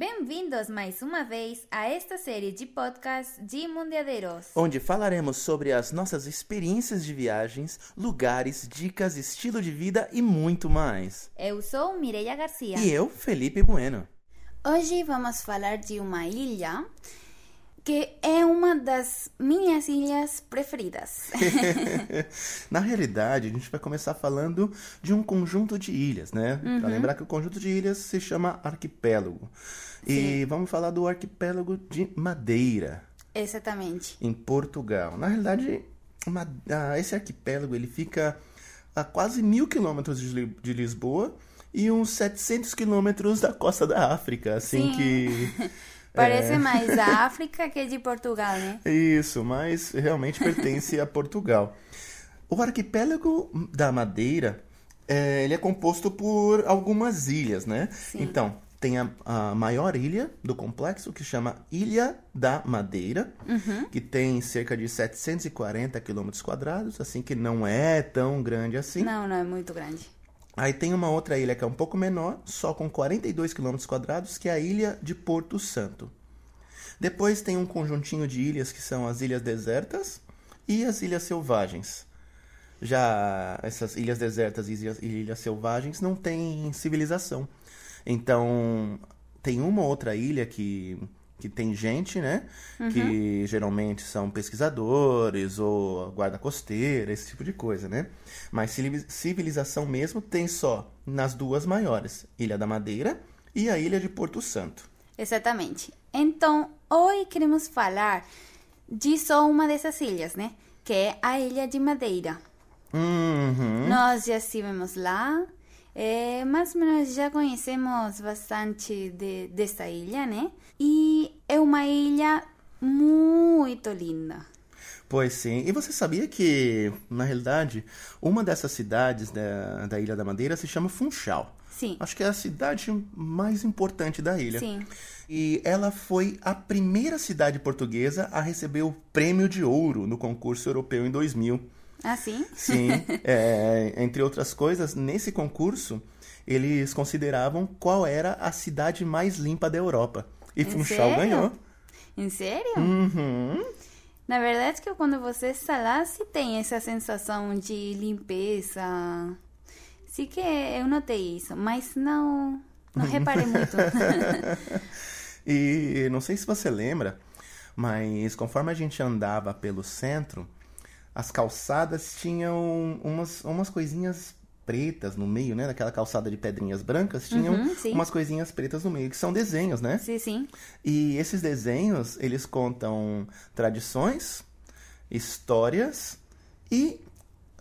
Bem-vindos mais uma vez a esta série de podcasts de Mundeadeiros, onde falaremos sobre as nossas experiências de viagens, lugares, dicas, estilo de vida e muito mais. Eu sou Mireia Garcia. E eu, Felipe Bueno. Hoje vamos falar de uma ilha que é uma das minhas ilhas preferidas. Na realidade, a gente vai começar falando de um conjunto de ilhas, né? Uhum. Para lembrar que o conjunto de ilhas se chama arquipélago. Sim. E vamos falar do arquipélago de Madeira. Exatamente. Em Portugal. Na realidade, esse arquipélago ele fica a quase 1.000 quilômetros de Lisboa e uns 700 quilômetros da costa da África. Assim. Sim. Que... Parece mais a África que de Portugal, né? Isso, mas realmente pertence a Portugal. O arquipélago da Madeira, ele é composto por algumas ilhas, né? Sim. Então, tem a maior ilha do complexo, que chama Ilha da Madeira, uhum. Que tem cerca de 740 quilômetros quadrados, assim que não é tão grande assim. Não é muito grande. Aí tem uma outra ilha que é um pouco menor, só com 42 km quadrados, que é a Ilha de Porto Santo. Depois tem um conjuntinho de ilhas que são as Ilhas Desertas e as Ilhas Selvagens. Já essas Ilhas Desertas e Ilhas Selvagens não têm civilização. Então, tem uma outra ilha que tem gente, né? Uhum. Que geralmente são pesquisadores ou guarda costeira, esse tipo de coisa, né? Mas civilização mesmo tem só nas duas maiores, Ilha da Madeira e a Ilha de Porto Santo. Exatamente. Então, hoje queremos falar de só uma dessas ilhas, né? Que é a Ilha de Madeira. Uhum. Nós já estivemos lá, mas nós já conhecemos bastante dessa ilha, né? E é uma ilha muito linda. Pois sim. E você sabia que, na realidade, uma dessas cidades da Ilha da Madeira se chama Funchal? Sim. Acho que é a cidade mais importante da ilha. Sim. E ela foi a primeira cidade portuguesa a receber o Prêmio de Ouro no concurso europeu em 2000. Ah, sim? Sim. Entre outras coisas, nesse concurso, eles consideravam qual era a cidade mais limpa da Europa. E Funchal ganhou. Em sério? Uhum. Na verdade, que quando você está lá, se tem essa sensação de limpeza. Sim que eu notei isso, mas não reparei muito. E não sei se você lembra, mas conforme a gente andava pelo centro, as calçadas tinham umas coisinhas pretas no meio, né? Daquela calçada de pedrinhas brancas, tinham umas coisinhas pretas no meio, que são desenhos, né? Sim, sim. E esses desenhos, eles contam tradições, histórias e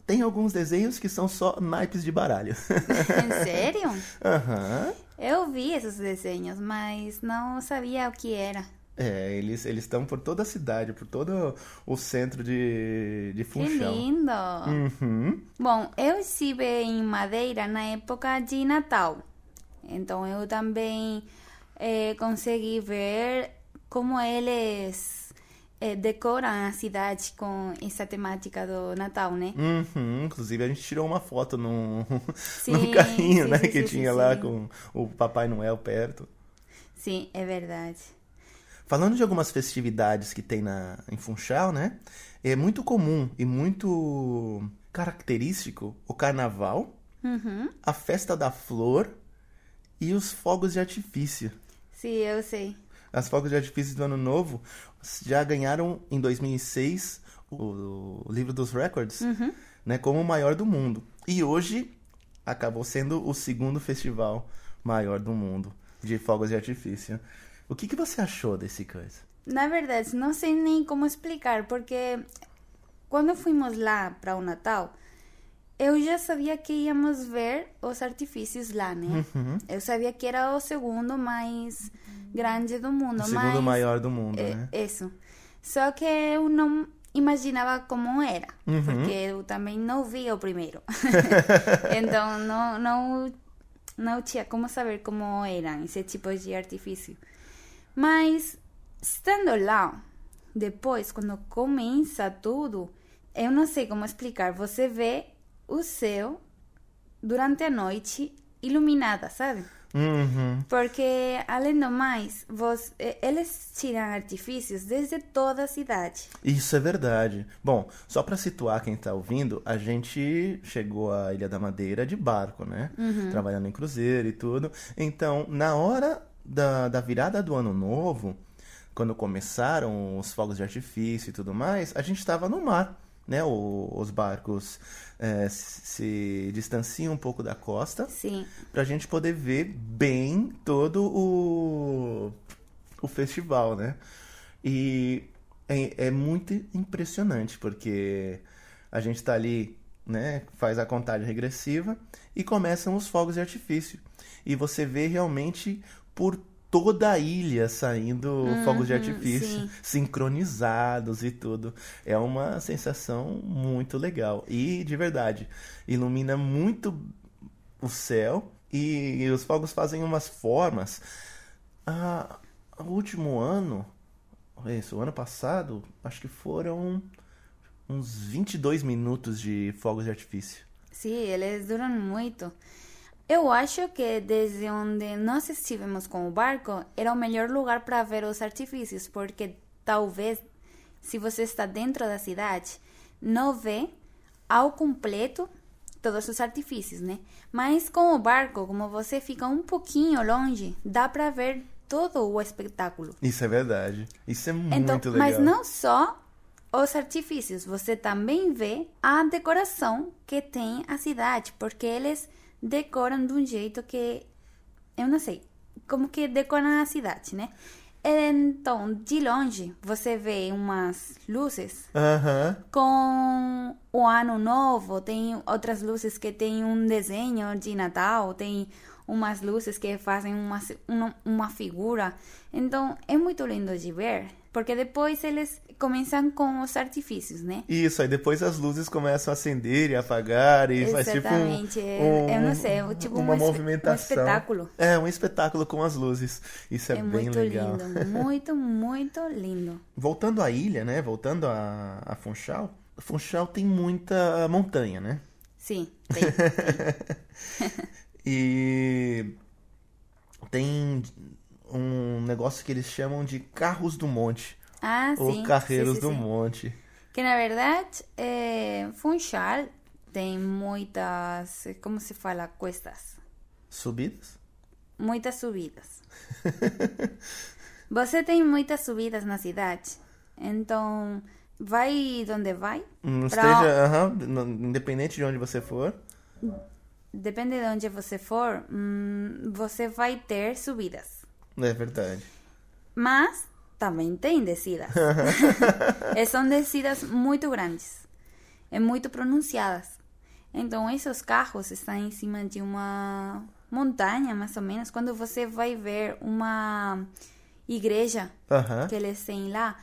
tem alguns desenhos que são só naipes de baralho. Sério? Aham. Eu vi esses desenhos, mas não sabia o que era. Eles estão por toda a cidade, por todo o centro de Funchal. Que lindo! Uhum. Bom, eu estive em Madeira na época de Natal. Então, eu também consegui ver como eles decoram a cidade com essa temática do Natal, né? Uhum. Inclusive, a gente tirou uma foto num carrinho, sim, né? Sim, que sim, tinha sim, lá sim. Com o Papai Noel perto. Sim, é verdade. Falando de algumas festividades que tem em Funchal, né? É muito comum e muito característico o carnaval, uhum. A festa da flor e os fogos de artifício. Sim, eu sei. As fogos de artifício do Ano Novo já ganharam, em 2006, o livro dos recordes, uhum. Né, como o maior do mundo. E hoje acabou sendo o segundo festival maior do mundo de fogos de artifício. O que você achou desse coisa? Na verdade, não sei nem como explicar, porque quando fomos lá para o Natal, eu já sabia que íamos ver os artifícios lá, né? Uhum. Eu sabia que era o segundo mais grande do mundo. O segundo maior do mundo, né? Isso. Só que eu não imaginava como era, uhum. Porque eu também não vi o primeiro. Então, não tinha como saber como eram esse tipo de artifício. Mas, estando lá, depois, quando começa tudo, eu não sei como explicar. Você vê o céu durante a noite iluminada, sabe? Uhum. Porque, além do mais, eles tiram artifícios desde toda a cidade. Isso é verdade. Bom, só para situar quem tá ouvindo, a gente chegou à Ilha da Madeira de barco, né? Uhum. Trabalhando em cruzeiro e tudo. Então, na hora da virada do Ano Novo, quando começaram os fogos de artifício e tudo mais, a gente tava no mar, né? Os barcos se distanciam um pouco da costa. Sim. Pra gente poder ver bem todo o festival, né? E é muito impressionante, porque a gente tá ali, né? Faz a contagem regressiva e começam os fogos de artifício. E você vê realmente por toda a ilha saindo fogos de artifício, sim, sincronizados e tudo. É uma sensação muito legal. E, de verdade, ilumina muito o céu e os fogos fazem umas formas. O último ano, o ano passado, acho que foram uns 22 minutos de fogos de artifício. Sim, eles duram muito. Eu acho que desde onde nós estivemos com o barco, era o melhor lugar para ver os artifícios, porque talvez, se você está dentro da cidade, não vê ao completo todos os artifícios, né? Mas com o barco, como você fica um pouquinho longe, dá para ver todo o espetáculo. Isso é verdade. Isso é muito legal. Mas não só os artifícios, você também vê a decoração que tem a cidade, porque eles decoram de um jeito que eu não sei como que decoram a cidade, né? Então, de longe você vê umas luzes com o Ano Novo, tem outras luzes que tem um desenho de Natal, tem umas luzes que fazem uma figura. Então, é muito lindo de ver, porque depois eles começam com os artifícios, né? Isso, aí depois as luzes começam a acender e apagar e faz tipo eu não sei, tipo uma movimentação, um espetáculo. É, um espetáculo com as luzes. Isso é bem legal. É muito lindo, muito, muito lindo. Voltando à ilha, né? Voltando a Funchal. Funchal tem muita montanha, né? Sim, tem. E tem um negócio que eles chamam de Carros do Monte. Ah, ou sim. Ou Carreiros do Monte. Que, na verdade, Funchal tem muitas, como se fala, cuestas. Subidas? Muitas subidas. Você tem muitas subidas na cidade. Então, vai onde vai. Independente de onde você for. Depende de onde você for, você vai ter subidas. É verdade. Mas também tem descidas. São descidas muito grandes e muito pronunciadas. Então, esses carros estão em cima de uma montanha, mais ou menos. Quando você vai ver uma igreja que eles têm lá,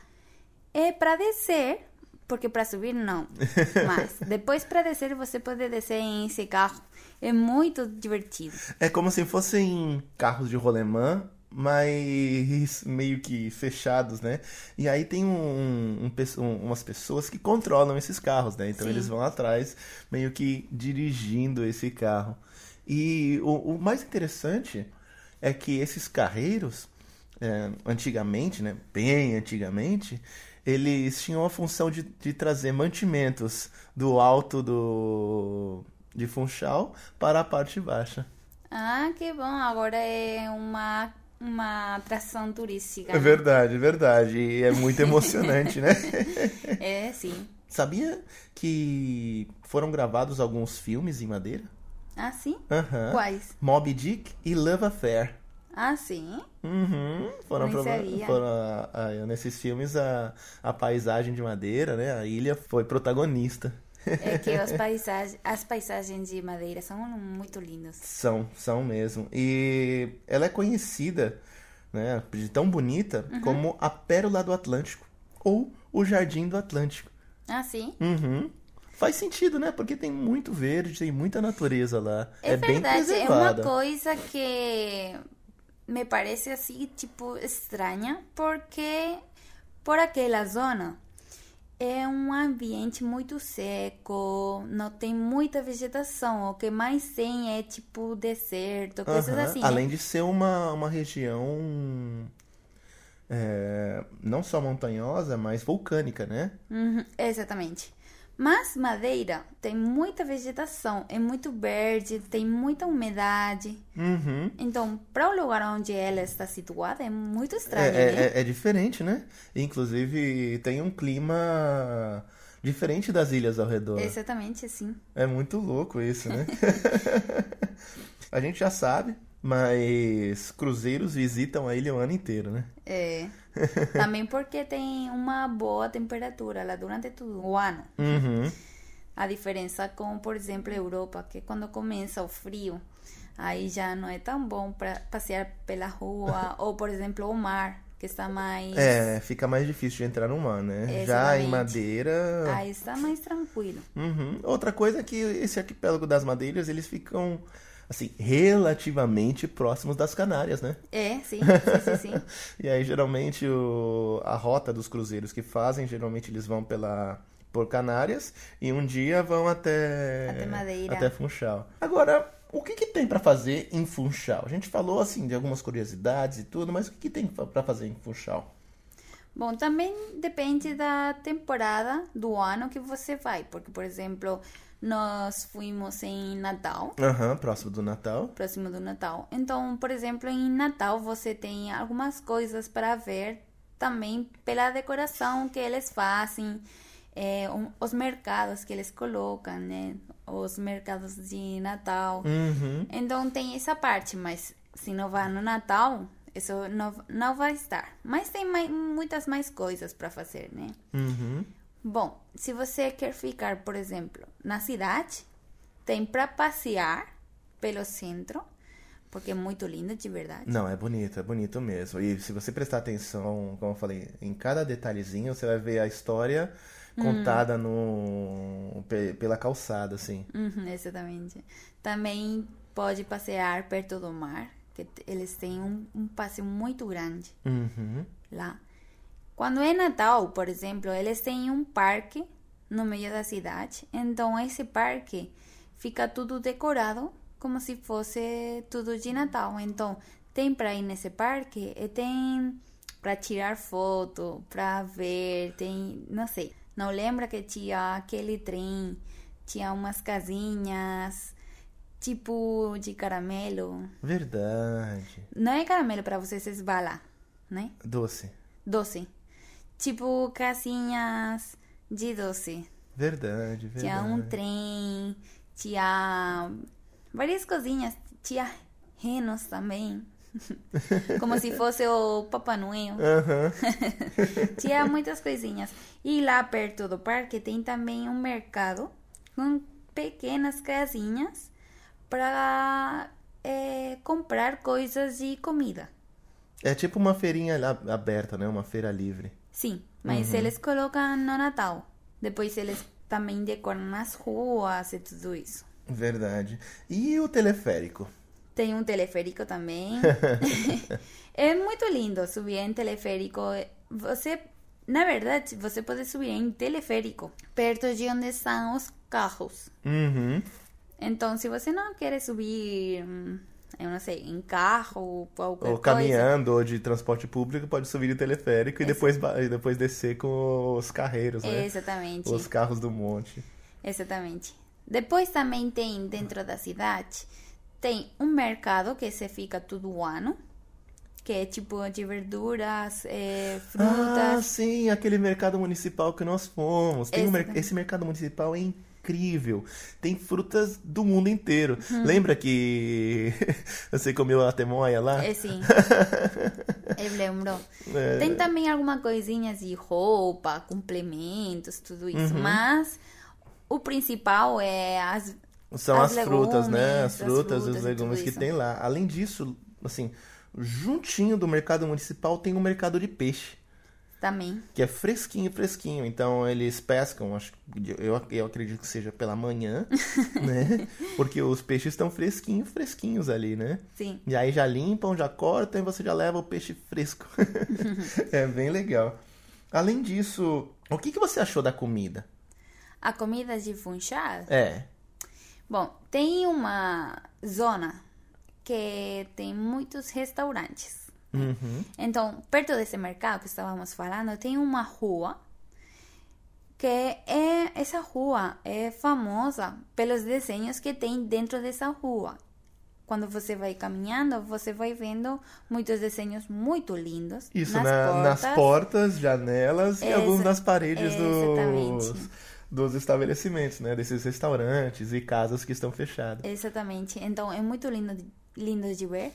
é para descer, porque para subir não. Mas depois para descer, você pode descer em esse carro. É muito divertido. É como se fossem carros de rolemã, mas meio que fechados, né? E aí tem umas pessoas que controlam esses carros, né? Então, sim, eles vão atrás meio que dirigindo esse carro. E o mais interessante é que esses carreiros, antigamente, né? Bem antigamente, eles tinham a função de trazer mantimentos do alto de Funchal para a parte baixa. Ah, que bom. Agora é uma atração turística. É verdade, verdade. E é muito emocionante, né? É, sim. Sabia que foram gravados alguns filmes em Madeira? Ah, sim? Uhum. Quais? Moby Dick e Love Affair. Ah, sim? Uhum. Foram nesses filmes a paisagem de Madeira, né? A ilha foi protagonista. É que as paisagens de Madeira são muito lindas. São mesmo. E ela é conhecida, né, de tão bonita, como a Pérola do Atlântico, ou o Jardim do Atlântico. Ah, sim? Uhum. Faz sentido, né? Porque tem muito verde, tem muita natureza lá. É verdade, bem preservada. É uma coisa que me parece assim, tipo, estranha, porque por aquela zona É um ambiente muito seco, não tem muita vegetação. O que mais tem é tipo deserto, coisas assim. Além de ser uma região não só montanhosa, mas vulcânica, né? Uhum, exatamente. Mas Madeira tem muita vegetação, é muito verde, tem muita umidade. Uhum. Então, para o lugar onde ela está situada, é muito estranho, né? É diferente, né? Inclusive, tem um clima diferente das ilhas ao redor. Exatamente, sim. É muito louco isso, né? A gente já sabe, mas cruzeiros visitam a ilha o ano inteiro, né? É. Também porque tem uma boa temperatura lá durante todo o ano. Uhum. A diferença com, por exemplo, a Europa, que quando começa o frio, aí já não é tão bom para passear pela rua, ou, por exemplo, o mar, que está mais... fica mais difícil de entrar no mar, né? Já em Madeira... Aí está mais tranquilo. Uhum. Outra coisa é que esse arquipélago das Madeiras, eles ficam... assim, relativamente próximos das Canárias, né? É, sim. E aí, geralmente, a rota dos cruzeiros que fazem, geralmente eles vão por Canárias e um dia vão até Madeira. Até Funchal. Agora, o que tem pra fazer em Funchal? A gente falou, assim, de algumas curiosidades e tudo, mas o que tem pra fazer em Funchal? Bom, também depende da temporada do ano que você vai, porque, por exemplo... Nós fomos em Natal. Próximo do Natal. Então, por exemplo, em Natal você tem algumas coisas para ver também pela decoração que eles fazem, os mercados que eles colocam, né? Os mercados de Natal. Uhum. Então tem essa parte, mas se não vai no Natal... Isso não vai estar. Mas tem muitas mais coisas para fazer, né? Uhum. Bom, se você quer ficar, por exemplo, na cidade, tem para passear pelo centro, porque é muito lindo, de verdade. Não, é bonito mesmo. E se você prestar atenção, como eu falei, em cada detalhezinho, você vai ver a história contada pela calçada, assim. Uhum, exatamente. Também pode passear perto do mar, que eles têm um passeio muito grande lá. Quando é Natal, por exemplo, eles têm um parque no meio da cidade. Então, esse parque fica tudo decorado como se fosse tudo de Natal. Então, tem para ir nesse parque, tem para tirar foto, para ver, tem... Não sei, não lembra que tinha aquele trem, tinha umas casinhas... Tipo de caramelo. Verdade. Não é caramelo para você se esbalar, né? Doce. Tipo casinhas de doce. Verdade. Tinha um trem, tinha várias coisinhas, tinha renos também. Como se fosse o Papai Noel. Uhum. Tinha muitas coisinhas. E lá perto do parque tem também um mercado com pequenas casinhas para comprar coisas de comida. É tipo uma feirinha aberta, né? Uma feira livre. Sim, mas eles colocam no Natal. Depois eles também decoram as ruas e tudo isso. Verdade. E o teleférico? Tem um teleférico também. É muito lindo subir em teleférico. Na verdade, você pode subir em teleférico perto de onde estão os carros. Uhum. Então, se você não quer subir... Eu não sei, em carro ou qualquer coisa. Ou caminhando, ou de transporte público, pode subir o teleférico e depois descer com os carreiros, né? Exatamente. Os carros do monte. Exatamente. Depois também tem, dentro da cidade, tem um mercado que se fica todo ano, que é tipo de verduras, frutas. Ah, sim, aquele mercado municipal que nós fomos. Tem esse mercado municipal é incrível. Tem frutas do mundo inteiro. Lembra que você comeu a temoia lá? É, sim. Eu lembro. Tem também alguma coisinha de roupa, complementos, tudo isso. Mas o principal é frutas, né? As frutas, os legumes que tem lá. Além disso, assim, juntinho do mercado municipal tem um mercado de peixe. Também. Que é fresquinho. Então, eles pescam, acho, eu acredito que seja pela manhã, né? Porque os peixes estão fresquinhos ali, né? Sim. E aí já limpam, já cortam e você já leva o peixe fresco. É bem legal. Além disso, o que você achou da comida? A comida de Funchal? É. Bom, tem uma zona que tem muitos restaurantes. Uhum. Então, perto desse mercado que estávamos falando, tem uma rua que essa rua é famosa pelos desenhos que tem dentro dessa rua. Quando você vai caminhando, você vai vendo muitos desenhos muito lindos. Isso, nas portas, janelas e alguns nas paredes dos estabelecimentos, né? Desses restaurantes e casas que estão fechadas. Exatamente. Então, é muito lindo de ver.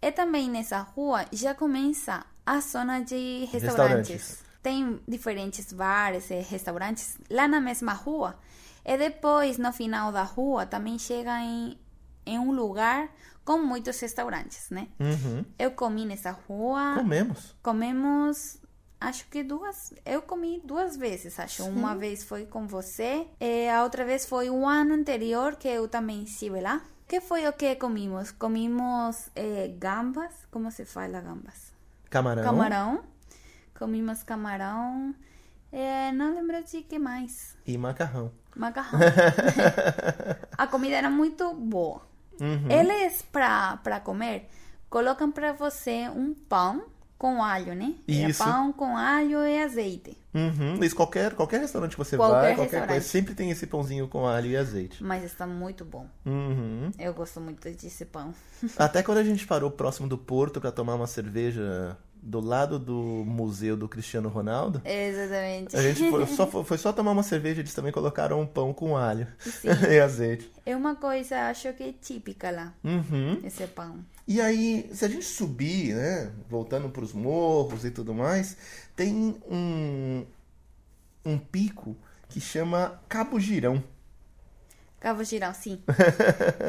E também nessa rua já começa a zona de restaurantes. Tem diferentes bares e restaurantes lá na mesma rua. E depois, no final da rua, também chega em um lugar com muitos restaurantes, né? Uhum. Eu comi nessa rua. Comemos, acho que duas. Eu comi duas vezes, acho. Sim. Uma vez foi com você. E a outra vez foi o ano anterior, que eu também estive lá. Que foi o que comimos? Comimos gambas. Como se fala gambas? Camarão. Comimos camarão. Não lembro de que mais. E macarrão. A comida era muito boa. Uhum. Eles, para comer, colocam para você um pão com alho, né? Isso. É pão com alho e azeite. Uhum. Isso, qualquer restaurante que você vai, qualquer coisa, sempre tem esse pãozinho com alho e azeite. Mas está muito bom. Uhum. Eu gosto muito desse pão. Até quando a gente parou próximo do Porto para tomar uma cerveja do lado do museu do Cristiano Ronaldo. Exatamente. A gente foi só tomar uma cerveja, eles também colocaram um pão com alho e azeite. É uma coisa, acho que é típica lá, uhum, esse pão. E aí, se a gente subir, né, voltando para os morros e tudo mais, tem um pico que chama Cabo Girão. Cabo Girão, sim.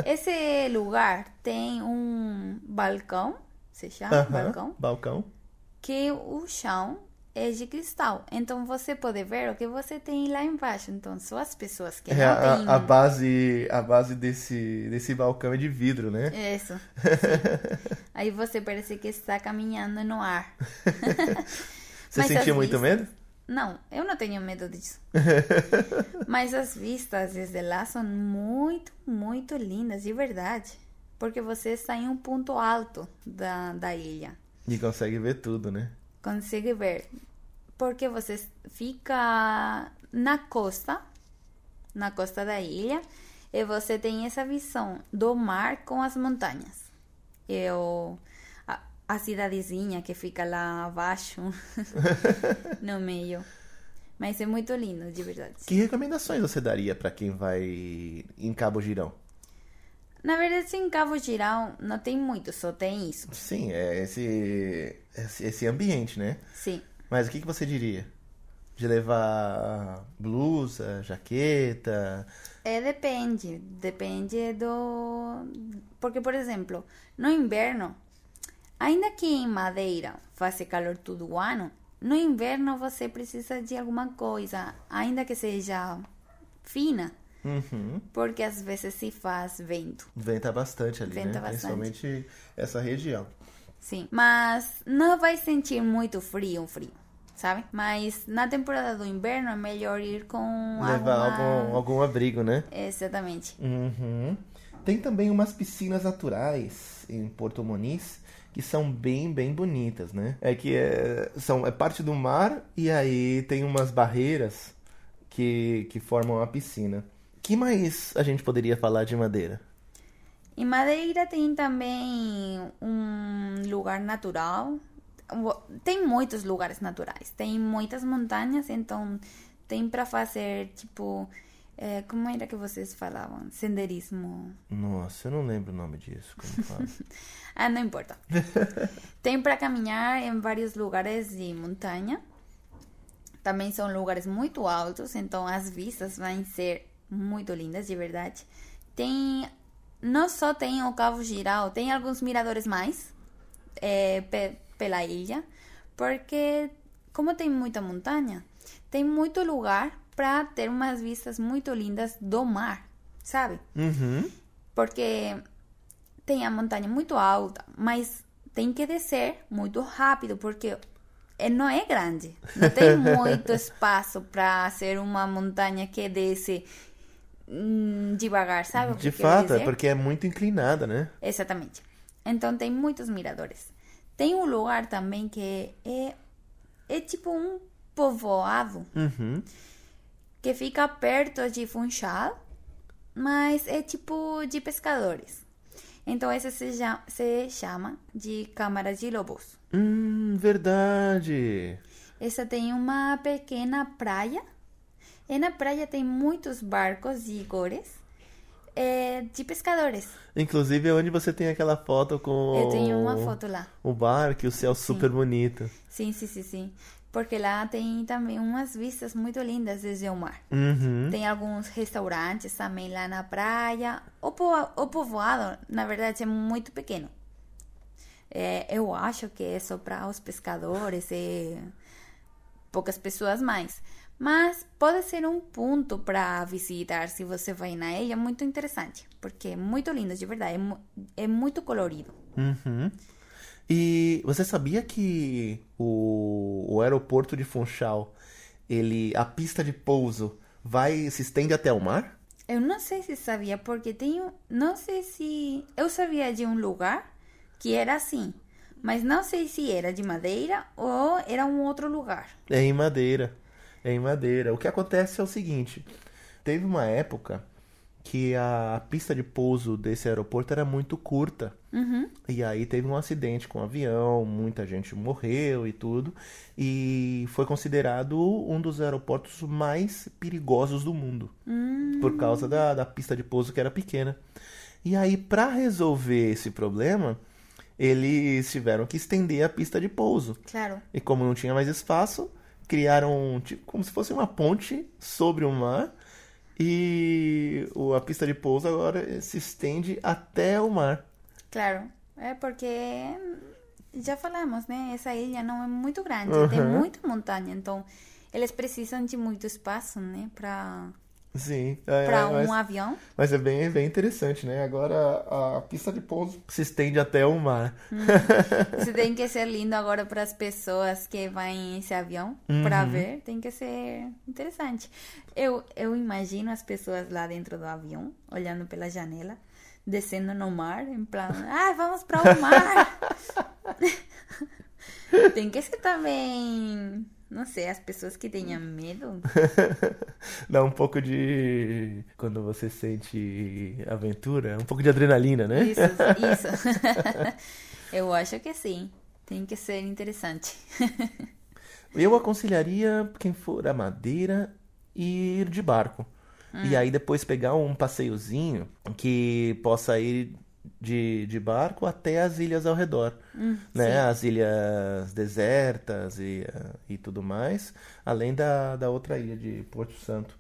Esse lugar tem um balcão, se chama balcão. Que o chão é de cristal. Então, você pode ver o que você tem lá embaixo. Então, só as pessoas que não têm... A base desse balcão é de vidro, né? Isso. Aí você parece que está caminhando no ar. Você sentia muito medo? Não, eu não tenho medo disso. Mas as vistas desde lá são muito, muito lindas, de verdade. Porque você está em um ponto alto da ilha. E consegue ver tudo, né? Consegue ver, porque você fica na costa da ilha, e você tem essa visão do mar com as montanhas. A cidadezinha que fica lá abaixo, no meio. Mas é muito lindo, de verdade. Que recomendações você daria para quem vai em Cabo Girão? Na verdade, em Cabo Girão não tem muito, só tem isso. Sim, é esse ambiente, né? Sim. Mas o que você diria? De levar blusa, jaqueta? Depende do... Porque, por exemplo, no inverno, ainda que em Madeira faça calor todo o ano, no inverno você precisa de alguma coisa, ainda que seja fina. Uhum. Porque às vezes se faz vento. Venta bastante ali, venta, né? Bastante. Principalmente essa região. Sim, mas não vai sentir muito frio, sabe? Mas na temporada do inverno é melhor ir com... Levar algum abrigo, né? Exatamente. Uhum. Tem também umas piscinas naturais em Porto Moniz que são bem, bem bonitas, né? É parte do mar e aí tem umas barreiras que formam a piscina. O que mais a gente poderia falar de Madeira? Em Madeira tem também um lugar natural. Tem muitos lugares naturais. Tem muitas montanhas, então tem para fazer, tipo... como era que vocês falavam? Senderismo. Nossa, eu não lembro o nome disso. Como fala? Não importa. Tem para caminhar em vários lugares de montanha. Também são lugares muito altos, então as vistas vão ser... muito lindas, de verdade. Não só tem o Cabo Girão, tem alguns miradores mais pela ilha, porque como tem muita montanha, tem muito lugar para ter umas vistas muito lindas do mar, sabe? Uhum. Porque tem a montanha muito alta, mas tem que descer muito rápido, porque não é grande, não tem muito espaço para ser uma montanha que desce devagar, sabe? De fato, é porque é muito inclinada, né? Exatamente. Então tem muitos miradores. Tem um lugar também que é tipo um povoado, uhum, que fica perto de Funchal, mas é tipo de pescadores. Então, esse se chama de Câmara de Lobos. Verdade! Essa tem uma pequena praia. E na praia tem muitos barcos e cores de pescadores. Inclusive, é onde você tem aquela foto com... Eu tenho uma foto lá. O barco e o céu, sim, super bonito. Sim, sim, sim, sim. Porque lá tem também umas vistas muito lindas desde o mar. Uhum. Tem alguns restaurantes também lá na praia. O povoado, na verdade, é muito pequeno. Eu acho que é só para os pescadores e poucas pessoas mais. Mas pode ser um ponto para visitar se você vai na ilha. Muito interessante, porque é muito lindo, de verdade. É muito colorido. Uhum. E você sabia que o aeroporto de Funchal, a pista de pouso, se estende até o mar? Eu não sei se sabia, porque não sei se... Eu sabia de um lugar que era assim, mas não sei se era de Madeira ou era um outro lugar. É em Madeira. O que acontece é o seguinte, teve uma época que a pista de pouso desse aeroporto era muito curta. Uhum. E aí teve um acidente com um avião, muita gente morreu e tudo. E foi considerado um dos aeroportos mais perigosos do mundo. Por causa da pista de pouso que era pequena. E aí, para resolver esse problema, eles tiveram que estender a pista de pouso. Claro. E como não tinha mais espaço, criaram tipo, como se fosse uma ponte sobre o mar. E a pista de pouso agora se estende até o mar. Claro, é porque já falamos, né? Essa ilha não é muito grande, uhum, tem muita montanha, então eles precisam de muito espaço, né? Para um avião. Mas é bem interessante, né? Agora a pista de pouso se estende até o mar. Isso tem que ser lindo agora para as pessoas que vão em esse avião, uhum, para ver. Tem que ser interessante. Eu imagino as pessoas lá dentro do avião, olhando pela janela, descendo no mar, em plano, vamos para o mar. Tem que ser também... Não sei, as pessoas que tenham medo. Dá um pouco de... Quando você sente aventura, um pouco de adrenalina, né? Isso. Eu acho que sim. Tem que ser interessante. Eu aconselharia quem for à Madeira ir de barco. E aí depois pegar um passeiozinho que possa ir... De barco até as ilhas ao redor, né? Sim. As ilhas desertas e tudo mais, além da outra ilha de Porto Santo,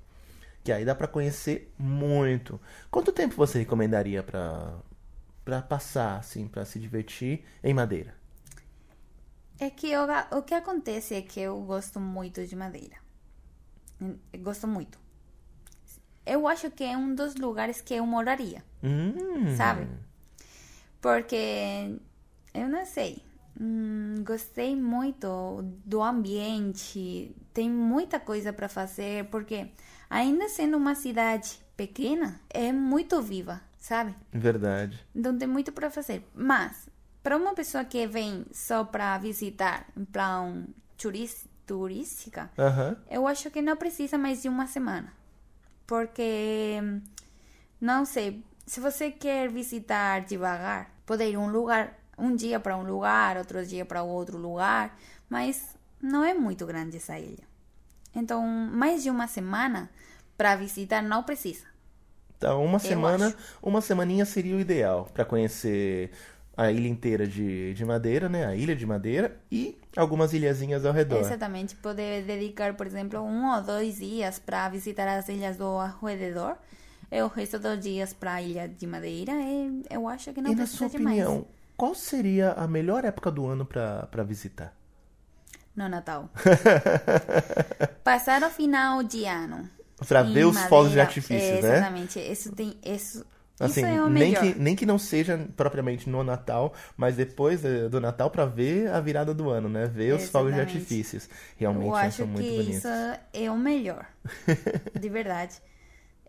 que aí dá para conhecer muito. Quanto tempo você recomendaria para passar, assim, para se divertir em Madeira? É que o que acontece é que eu gosto muito de Madeira. Eu gosto muito. Eu acho que é um dos lugares que eu moraria, sabe? Porque, eu não sei, gostei muito do ambiente, tem muita coisa para fazer, porque ainda sendo uma cidade pequena, é muito viva, sabe? Verdade. Então tem muito para fazer, mas para uma pessoa que vem só para visitar, em plano turística, uhum, eu acho que não precisa mais de uma semana, porque, não sei... Se você quer visitar devagar, pode ir um dia para um lugar, outro dia para outro lugar, mas não é muito grande essa ilha. Então, mais de uma semana para visitar não precisa. Então, uma semaninha seria o ideal para conhecer a ilha inteira de Madeira, né? A ilha de Madeira e algumas ilhazinhas ao redor. Exatamente. Poder dedicar, por exemplo, 1 ou 2 dias para visitar as ilhas do arredor. Eu resto dos dias para a Ilha de Madeira, eu acho que não precisa demais. E na sua opinião, qual seria a melhor época do ano para visitar? No Natal. Passar o final de ano. Para ver os fogos de artifício, né? Exatamente. Isso Assim, isso é o melhor. Nem que não seja propriamente no Natal, mas depois do Natal para ver a virada do ano, né? Ver os fogos de artifícios. Realmente, né, são muito bonitos. Eu acho que isso é o melhor. De verdade.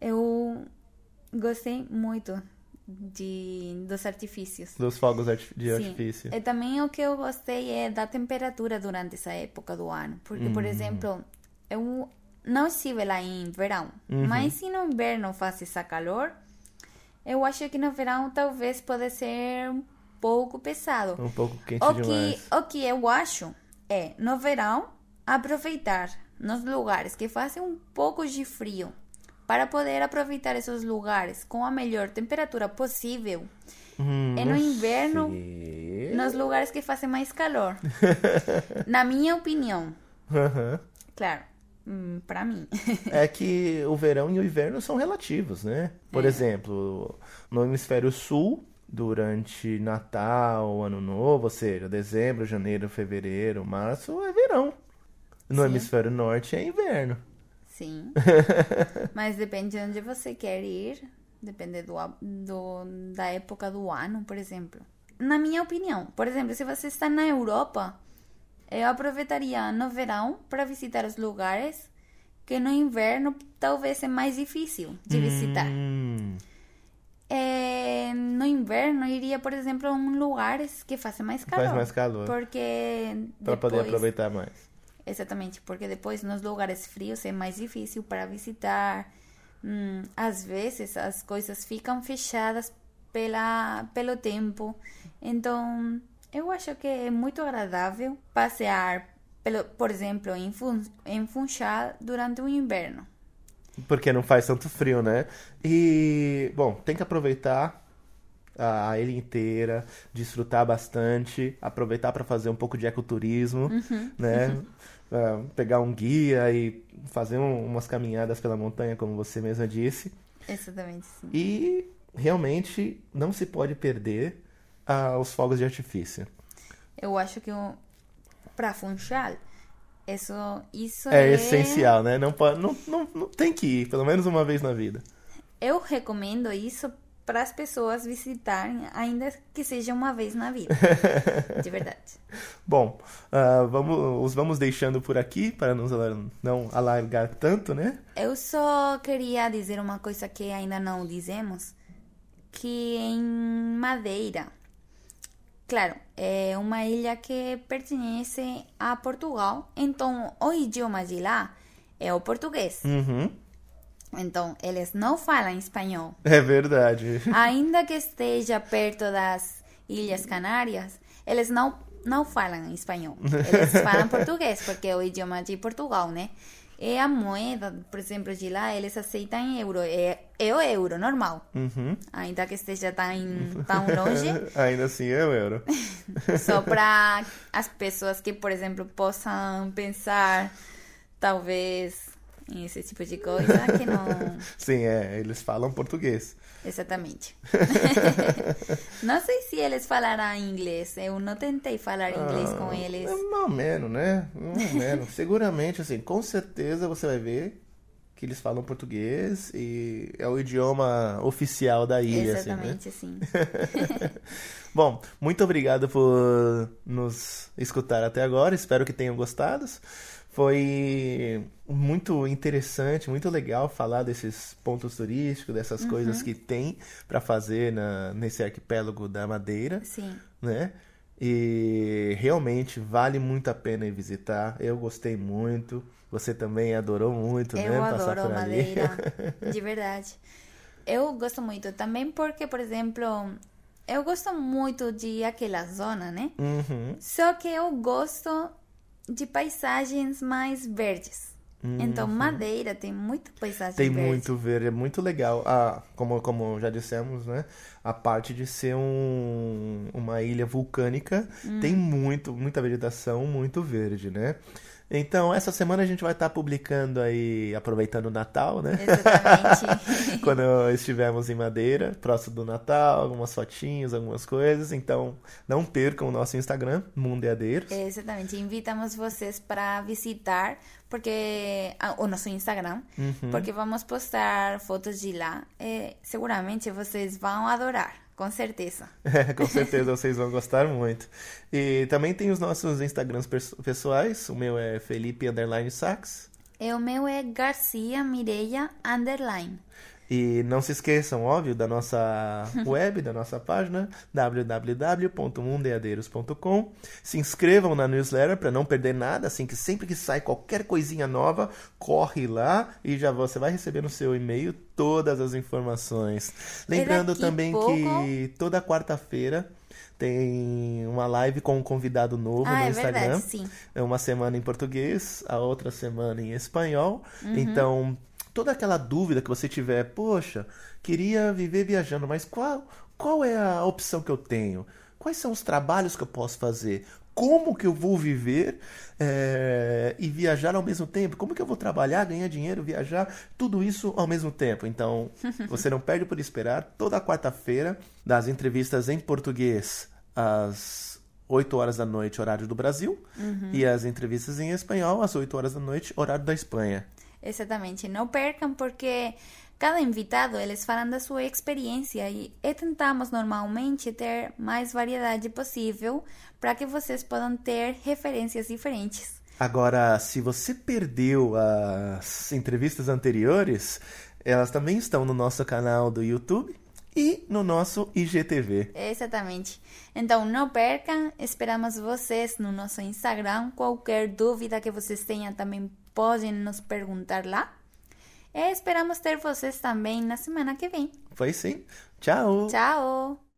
Eu gostei muito dos artifícios. Dos fogos de artifício. E também o que eu gostei é da temperatura durante essa época do ano. Porque, por exemplo, eu não estive lá em verão. Mas se no inverno faz essa calor... Eu acho que no verão talvez pode ser um pouco pesado. Um pouco quente demais. O que eu acho é, no verão, aproveitar nos lugares que fazem um pouco de frio. Para poder aproveitar esses lugares com a melhor temperatura possível. E no inverno, nos lugares que fazem mais calor. Na minha opinião. Claro. Pra mim. É que o verão e o inverno são relativos, né? Por exemplo, no hemisfério sul, durante Natal, Ano Novo, ou seja, dezembro, janeiro, fevereiro, março, é verão. No hemisfério norte é inverno. Sim. Mas depende de onde você quer ir, depende da época do ano, por exemplo. Na minha opinião, por exemplo, se você está na Europa... Eu aproveitaria no verão para visitar os lugares que no inverno talvez é mais difícil de visitar. No inverno iria, por exemplo, a lugares que fazem mais calor. Faz mais calor. Porque para poder aproveitar mais. Exatamente, porque depois nos lugares frios é mais difícil para visitar. Às vezes as coisas ficam fechadas pelo tempo. Então... Eu acho que é muito agradável passear, por exemplo, em Funchal durante o inverno. Porque não faz tanto frio, né? E, bom, tem que aproveitar a ilha inteira, desfrutar bastante, aproveitar para fazer um pouco de ecoturismo, né? Pegar um guia e fazer umas caminhadas pela montanha, como você mesma disse. Exatamente, sim. E, realmente, não se pode perder... aos fogos de artifício. Eu acho que para Funchal isso é essencial, né? Não, tem que ir, pelo menos uma vez na vida. Eu recomendo isso para as pessoas visitarem, ainda que seja uma vez na vida. De verdade. Bom, vamos deixando por aqui para não alargar tanto, né? Eu só queria dizer uma coisa que ainda não dizemos, que em Madeira... Claro, é uma ilha que pertence a Portugal, então o idioma de lá é o português. Então, eles não falam espanhol. É verdade. Ainda que esteja perto das Ilhas Canárias, eles não falam espanhol. Eles falam português, porque é o idioma de Portugal, né? E a moeda, por exemplo, de lá, eles aceitam euro. É o euro, normal. Ainda que esteja tão longe. Ainda assim é o euro. Só para as pessoas que, por exemplo, possam pensar, talvez, em esse tipo de coisa, que não... Sim, eles falam português. Exatamente. Não sei se eles falaram inglês. Eu não tentei falar inglês com eles. Mais ou menos, né? Mais ou menos. Seguramente, assim, com certeza você vai ver que eles falam português e é o idioma oficial da ilha. Exatamente, assim, né? Sim. Bom, muito obrigado por nos escutar até agora. Espero que tenham gostado. Foi muito interessante, muito legal falar desses pontos turísticos, dessas coisas que tem para fazer nesse arquipélago da Madeira. Sim. Né? E realmente vale muito a pena ir visitar. Eu gostei muito. Você também adorou muito, né? Eu adoro Madeira, de verdade. Eu gosto muito também porque, por exemplo... Eu gosto muito de aquela zona, né? Só que eu gosto... de paisagens mais verdes. Então, Madeira tem muita paisagem verde. Tem muito verde, é muito legal. Como já dissemos, né? A parte de ser uma ilha vulcânica, tem muita vegetação, muito verde, né? Então, essa semana a gente vai estar publicando aí, aproveitando o Natal, né? Exatamente. Quando estivermos em Madeira, próximo do Natal, algumas fotinhos, algumas coisas. Então, não percam o nosso Instagram, Mundeadeiros. Exatamente. Invitamos vocês para visitar porque o nosso Instagram, porque vamos postar fotos de lá. E seguramente vocês vão adorar. Com certeza. É, com certeza vocês vão gostar muito. E também tem os nossos Instagrams pessoais. O meu é Felipe_Sax. E o meu é Garcia Mireia _. E não se esqueçam, óbvio, da nossa web, da nossa página, www.mundeadeiros.com. Se inscrevam na newsletter para não perder nada, assim que sempre que sai qualquer coisinha nova, corre lá e já você vai receber no seu e-mail todas as informações. Lembrando também que toda quarta-feira tem uma live com um convidado novo no Instagram. Verdade, sim. É uma semana em português, a outra semana em espanhol. Então, toda aquela dúvida que você tiver, poxa, queria viver viajando, mas qual é a opção que eu tenho? Quais são os trabalhos que eu posso fazer? Como que eu vou viver e viajar ao mesmo tempo? Como que eu vou trabalhar, ganhar dinheiro, viajar? Tudo isso ao mesmo tempo. Então, você não perde por esperar. Toda quarta-feira, das entrevistas em português às 8 horas da noite, horário do Brasil. E as entrevistas em espanhol às 8 horas da noite, horário da Espanha. Exatamente, não percam porque cada invitado eles falam da sua experiência e tentamos normalmente ter mais variedade possível para que vocês possam ter referências diferentes. Agora, se você perdeu as entrevistas anteriores, elas também estão no nosso canal do YouTube e no nosso IGTV. Exatamente. Então, não percam, esperamos vocês no nosso Instagram. Qualquer dúvida que vocês tenham também podem nos perguntar lá. E esperamos ter vocês também na semana que vem. Pois sim. Tchau. Tchau.